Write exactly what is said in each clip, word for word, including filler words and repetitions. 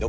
No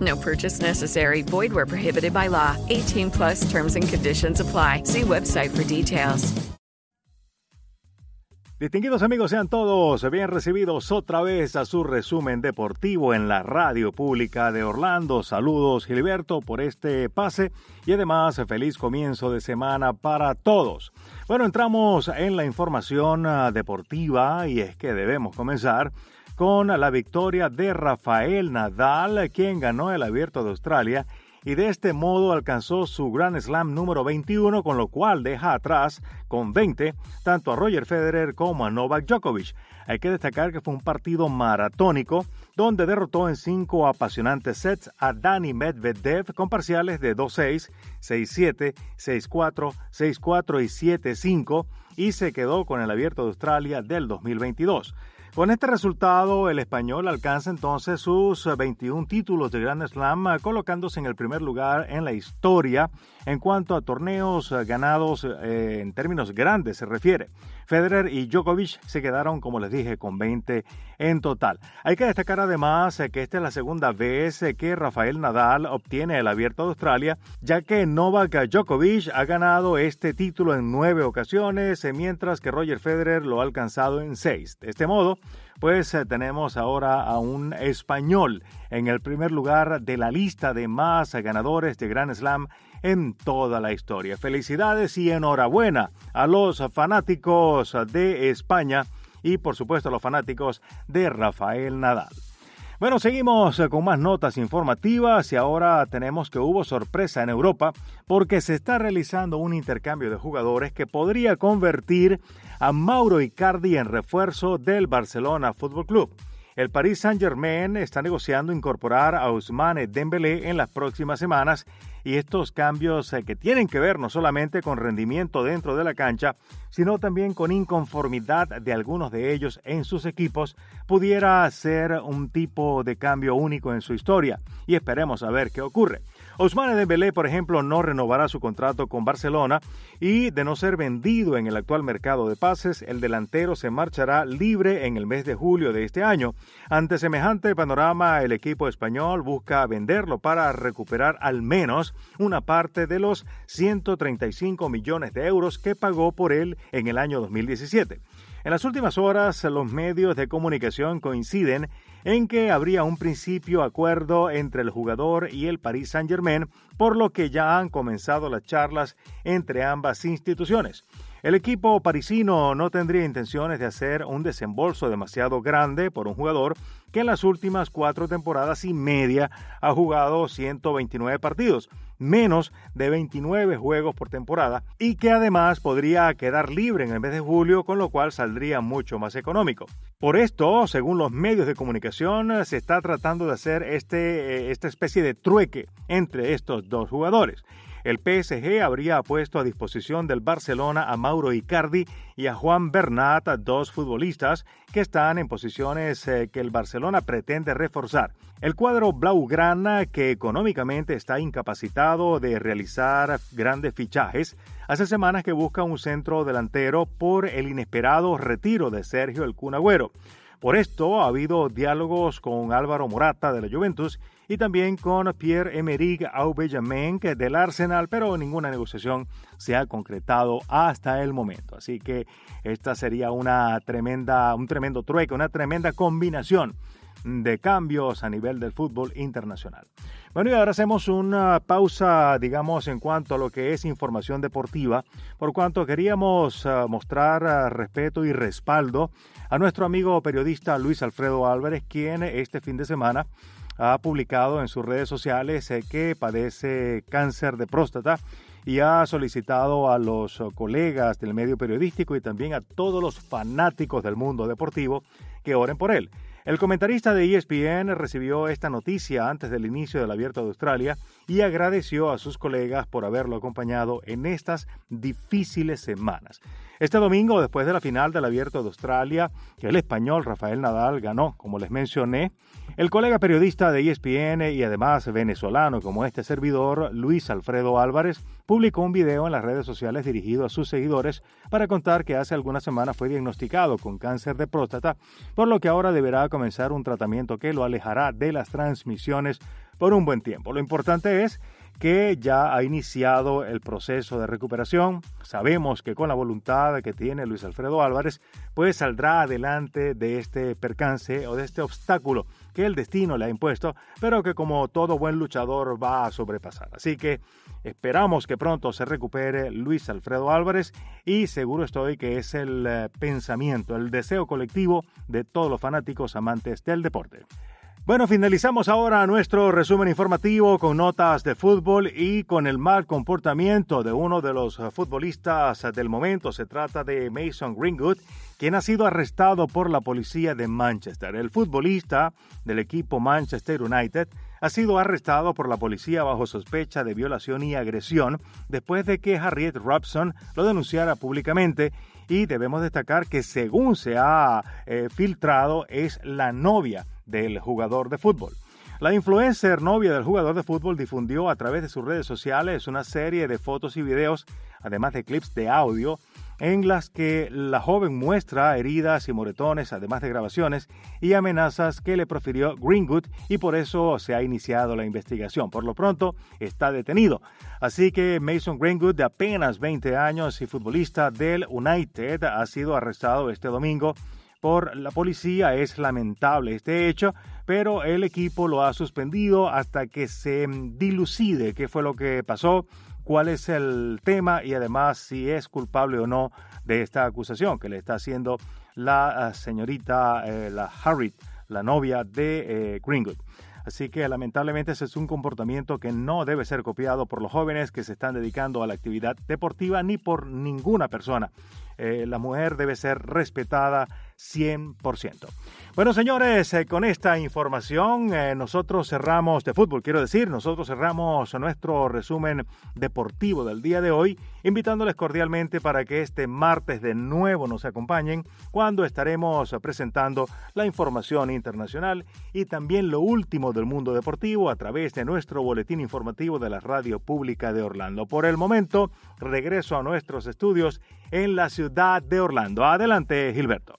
No purchase necessary. Void where prohibited by law. eighteen plus terms and conditions apply. See website for details. Distinguidos amigos, sean todos bien recibidos otra vez a su resumen deportivo en la Radio Pública de Orlando. Saludos, Gilberto, por este pase y además feliz comienzo de semana para todos. Bueno, entramos en la información deportiva y es que debemos comenzar con la victoria de Rafael Nadal, quien ganó el Abierto de Australia y de este modo alcanzó su Grand Slam número veintiuno, con lo cual deja atrás con veinte tanto a Roger Federer como a Novak Djokovic. Hay que destacar que fue un partido maratónico donde derrotó en cinco apasionantes sets a Dani Medvedev con parciales de dos seis, seis siete, seis cuatro, seis cuatro y siete cinco, y se quedó con el Abierto de Australia del dos mil veintidós. Con este resultado, el español alcanza entonces sus veintiuno títulos de Grand Slam, colocándose en el primer lugar en la historia en cuanto a torneos ganados eh, en términos grandes se refiere. Federer y Djokovic se quedaron, como les dije, con veinte en total. Hay que destacar además que esta es la segunda vez que Rafael Nadal obtiene el Abierto de Australia, ya que Novak Djokovic ha ganado este título en nueve ocasiones, mientras que Roger Federer lo ha alcanzado en seis. De este modo, pues tenemos ahora a un español en el primer lugar de la lista de más ganadores de Grand Slam en toda la historia. Felicidades y enhorabuena a los fanáticos de España y por supuesto a los fanáticos de Rafael Nadal. Bueno, seguimos con más notas informativas y ahora tenemos que hubo sorpresa en Europa porque se está realizando un intercambio de jugadores que podría convertir a Mauro Icardi en refuerzo del Barcelona Fútbol Club. El Paris Saint-Germain está negociando incorporar a Ousmane Dembélé en las próximas semanas y estos cambios que tienen que ver no solamente con rendimiento dentro de la cancha, sino también con inconformidad de algunos de ellos en sus equipos, pudiera ser un tipo de cambio único en su historia y esperemos a ver qué ocurre. Ousmane Dembélé, por ejemplo, no renovará su contrato con Barcelona y de no ser vendido en el actual mercado de pases, el delantero se marchará libre en el mes de julio de este año. Ante semejante panorama, el equipo español busca venderlo para recuperar al menos una parte de los ciento treinta y cinco millones de euros que pagó por él en el año dos mil diecisiete. En las últimas horas, los medios de comunicación coinciden en que habría un principio acuerdo entre el jugador y el Paris Saint-Germain, por lo que ya han comenzado las charlas entre ambas instituciones. El equipo parisino no tendría intenciones de hacer un desembolso demasiado grande por un jugador que en las últimas cuatro temporadas y media ha jugado ciento veintinueve partidos, menos de veintinueve juegos por temporada, y que además podría quedar libre en el mes de julio, con lo cual saldría mucho más económico. Por esto, según los medios de comunicación, se está tratando de hacer este, esta especie de trueque entre estos dos jugadores. El P S G habría puesto a disposición del Barcelona a Mauro Icardi y a Juan Bernat, dos futbolistas que están en posiciones que el Barcelona pretende reforzar. El cuadro blaugrana, que económicamente está incapacitado de realizar grandes fichajes, hace semanas que busca un centro delantero por el inesperado retiro de Sergio El Kun Agüero. Por esto ha habido diálogos con Álvaro Morata de la Juventus y también con Pierre Emerick Aubameyang del Arsenal, pero ninguna negociación se ha concretado hasta el momento. Así que esta sería una tremenda, un tremendo trueque, una tremenda combinación de cambios a nivel del fútbol internacional. Bueno, y ahora hacemos una pausa, digamos, en cuanto a lo que es información deportiva, por cuanto queríamos uh, mostrar uh, respeto y respaldo a nuestro amigo periodista Luis Alfredo Álvarez, quien este fin de semana ha publicado en sus redes sociales eh, que padece cáncer de próstata y ha solicitado a los colegas del medio periodístico y también a todos los fanáticos del mundo deportivo que oren por él. El comentarista de E S P N recibió esta noticia antes del inicio del Abierto de Australia y agradeció a sus colegas por haberlo acompañado en estas difíciles semanas. Este domingo, después de la final del Abierto de Australia, que el español Rafael Nadal ganó, como les mencioné, el colega periodista de E S P N y además venezolano como este servidor, Luis Alfredo Álvarez, publicó un video en las redes sociales dirigido a sus seguidores para contar que hace algunas semanas fue diagnosticado con cáncer de próstata, por lo que ahora deberá comenzar un tratamiento que lo alejará de las transmisiones por un buen tiempo. Lo importante es que ya ha iniciado el proceso de recuperación. Sabemos que con la voluntad que tiene Luis Alfredo Álvarez, pues saldrá adelante de este percance o de este obstáculo que el destino le ha impuesto, pero que como todo buen luchador va a sobrepasar. Así que esperamos que pronto se recupere Luis Alfredo Álvarez y seguro estoy que es el pensamiento, el deseo colectivo de todos los fanáticos amantes del deporte. Bueno, finalizamos ahora nuestro resumen informativo con notas de fútbol y con el mal comportamiento de uno de los futbolistas del momento. Se trata de Mason Greenwood, quien ha sido arrestado por la policía de Manchester. El futbolista del equipo Manchester United ha sido arrestado por la policía bajo sospecha de violación y agresión después de que Harriet Robson lo denunciara públicamente. Y debemos destacar que, según se ha eh, filtrado, es la novia del jugador de fútbol. La influencer novia del jugador de fútbol difundió a través de sus redes sociales una serie de fotos y videos, además de clips de audio, en las que la joven muestra heridas y moretones, además de grabaciones y amenazas que le profirió Greenwood, y por eso se ha iniciado la investigación. Por lo pronto, está detenido. Así que Mason Greenwood, de apenas veinte años y futbolista del United, ha sido arrestado este domingo por la policía. Es lamentable este hecho, pero el equipo lo ha suspendido hasta que se dilucide qué fue lo que pasó, cuál es el tema y además si es culpable o no de esta acusación que le está haciendo la señorita, eh, la Harriet, la novia de eh, Greenwood. Así que lamentablemente ese es un comportamiento que no debe ser copiado por los jóvenes que se están dedicando a la actividad deportiva ni por ninguna persona. Eh, la mujer debe ser respetada cien por ciento. Bueno, señores, eh, con esta información eh, nosotros cerramos de fútbol, quiero decir, nosotros cerramos nuestro resumen deportivo del día de hoy, invitándoles cordialmente para que este martes de nuevo nos acompañen cuando estaremos presentando la información internacional y también lo último del mundo deportivo a través de nuestro boletín informativo de la Radio Pública de Orlando. Por el momento, regreso a nuestros estudios en la ciudad de Orlando. Adelante, Gilberto.